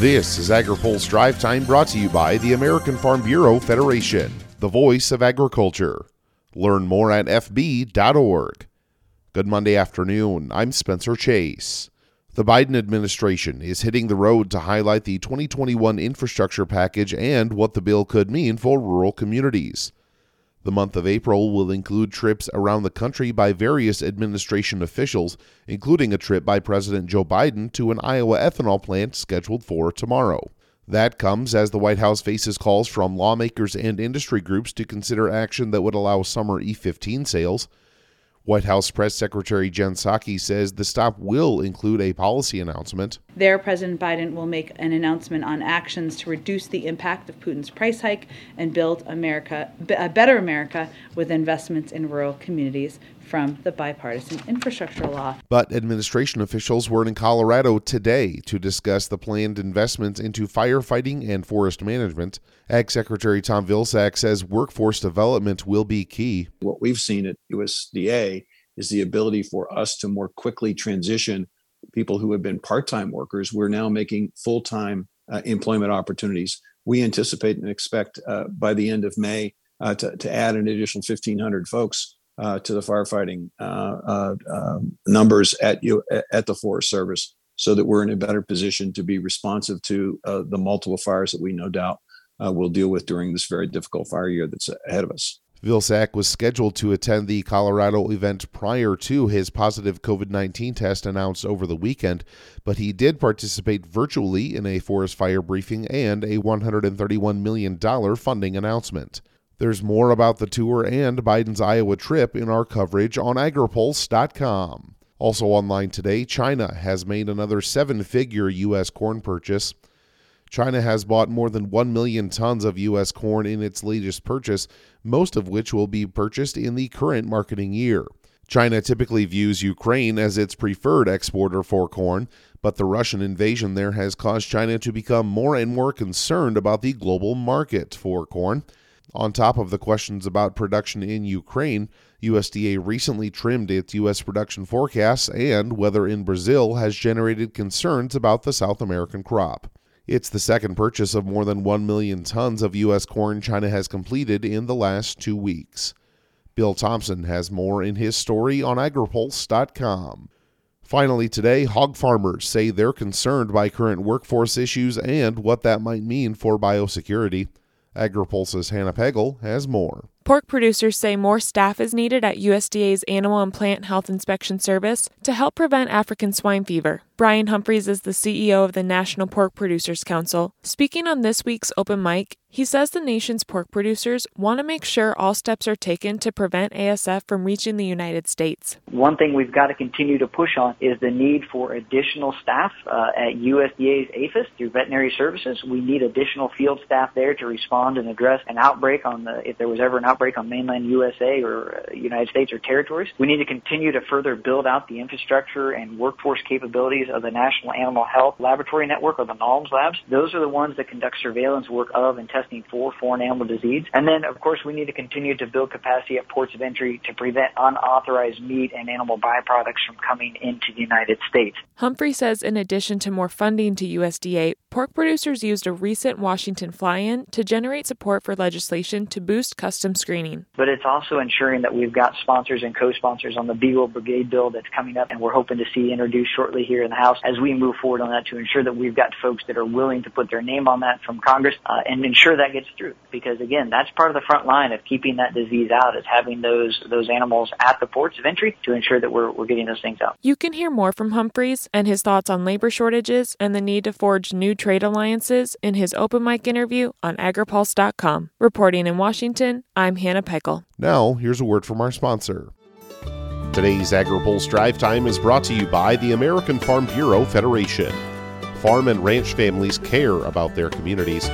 This is AgriPulse Drive Time, brought to you by the American Farm Bureau Federation, the voice of agriculture. Learn more at fb.org. Good Monday afternoon. I'm Spencer Chase. The Biden administration is hitting the road to highlight the 2021 infrastructure package and what the bill could mean for rural communities. The month of April will include trips around the country by various administration officials, including a trip by President Joe Biden to an Iowa ethanol plant scheduled for tomorrow. That comes as the White House faces calls from lawmakers and industry groups to consider action that would allow summer E15 sales. White House Press Secretary Jen Psaki says the stop will include a policy announcement. There, President Biden will make an announcement on actions to reduce the impact of Putin's price hike and build a better America with investments in rural communities from the bipartisan infrastructure law. But administration officials were in Colorado today to discuss the planned investments into firefighting and forest management. Ag Secretary Tom Vilsack says workforce development will be key. What we've seen at USDA is the ability for us to more quickly transition people who have been part-time workers. We're now making full-time employment opportunities. We anticipate and expect by the end of May to add an additional 1,500 folks to the firefighting numbers at the Forest Service, so that we're in a better position to be responsive to the multiple fires that we no doubt will deal with during this very difficult fire year that's ahead of us. Vilsack was scheduled to attend the Colorado event prior to his positive COVID-19 test announced over the weekend, but he did participate virtually in a forest fire briefing and a $131 million funding announcement. There's more about the tour and Biden's Iowa trip in our coverage on agripulse.com. Also online today, China has made another seven-figure U.S. corn purchase. China has bought more than 1 million tons of U.S. corn in its latest purchase, most of which will be purchased in the current marketing year. China typically views Ukraine as its preferred exporter for corn, but the Russian invasion there has caused China to become more and more concerned about the global market for corn. On top of the questions about production in Ukraine, USDA recently trimmed its U.S. production forecasts, and weather in Brazil has generated concerns about the South American crop. It's the second purchase of more than 1 million tons of U.S. corn China has completed in the last 2 weeks. Bill Thompson has more in his story on agripulse.com. Finally today, hog farmers say they're concerned by current workforce issues and what that might mean for biosecurity. AgriPulse's Hannah Peichel has more. Pork producers say more staff is needed at USDA's Animal and Plant Health Inspection Service to help prevent African swine fever. Bryan Humphreys is the CEO of the National Pork Producers Council. Speaking on this week's open mic, he says the nation's pork producers want to make sure all steps are taken to prevent ASF from reaching the United States. One thing we've got to continue to push on is the need for additional staff at USDA's APHIS through Veterinary Services. We need additional field staff there to respond and address an outbreak on if there was ever an outbreak on mainland USA or United States or territories. We need to continue to further build out the infrastructure and workforce capabilities of the National Animal Health Laboratory Network, or the NALMS labs. Those are the ones that conduct surveillance work of and testing for foreign animal disease. And then, of course, we need to continue to build capacity at ports of entry to prevent unauthorized meat and animal byproducts from coming into the United States. Humphrey says in addition to more funding to USDA, pork producers used a recent Washington fly-in to generate support for legislation to boost custom screening. But it's also ensuring that we've got sponsors and co-sponsors on the Beagle Brigade bill that's coming up, and we're hoping to see introduced shortly here in the House as we move forward on that, to ensure that we've got folks that are willing to put their name on that from Congress and ensure that gets through. Because again, that's part of the front line of keeping that disease out, is having those animals at the ports of entry to ensure that we're getting those things out. You can hear more from Humphreys and his thoughts on labor shortages and the need to forge new trade alliances in his open mic interview on agripulse.com. Reporting in Washington, I'm Hannah Peichel. Now, here's a word from our sponsor. Today's AgriPulse Drive Time is brought to you by the American Farm Bureau Federation. Farm and ranch families care about their communities.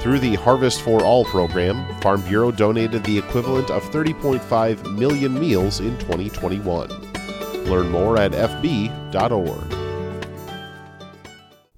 Through the Harvest for All program, Farm Bureau donated the equivalent of 30.5 million meals in 2021. Learn more at fb.org.